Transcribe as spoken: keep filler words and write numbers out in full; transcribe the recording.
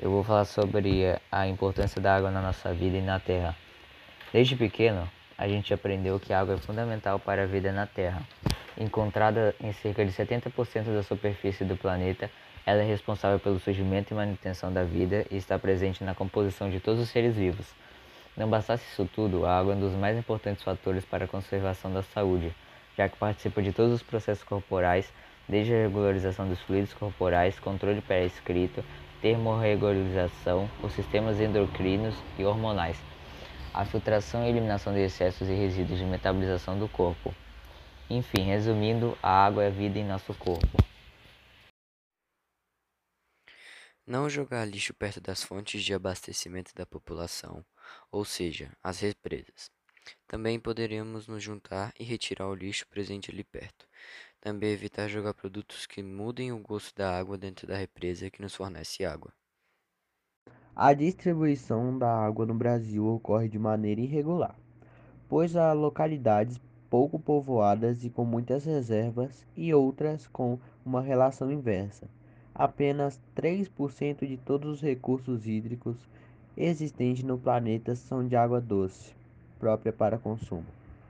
eu vou falar sobre a importância da água na nossa vida e na Terra. Desde pequeno, a gente aprendeu que a água é fundamental para a vida na Terra. Encontrada em cerca de setenta por cento da superfície do planeta, ela é responsável pelo surgimento e manutenção da vida e está presente na composição de todos os seres vivos. Não bastasse isso tudo, a água é um dos mais importantes fatores para a conservação da saúde, já que participa de todos os processos corporais, desde a regularização dos fluidos corporais, controle pré-escrito, termorregularização, os sistemas endocrinos e hormonais, a filtração e eliminação de excessos e resíduos de metabolização do corpo. Enfim, resumindo, a água é vida em nosso corpo. Não jogar lixo perto das fontes de abastecimento da população, ou seja, as represas. Também poderíamos nos juntar e retirar o lixo presente ali perto. Também evitar jogar produtos que mudem o gosto da água dentro da represa que nos fornece água. A distribuição da água no Brasil ocorre de maneira irregular, pois há localidades pouco povoadas e com muitas reservas e outras com uma relação inversa. Apenas três por cento de todos os recursos hídricos existentes no planeta são de água doce, própria para consumo.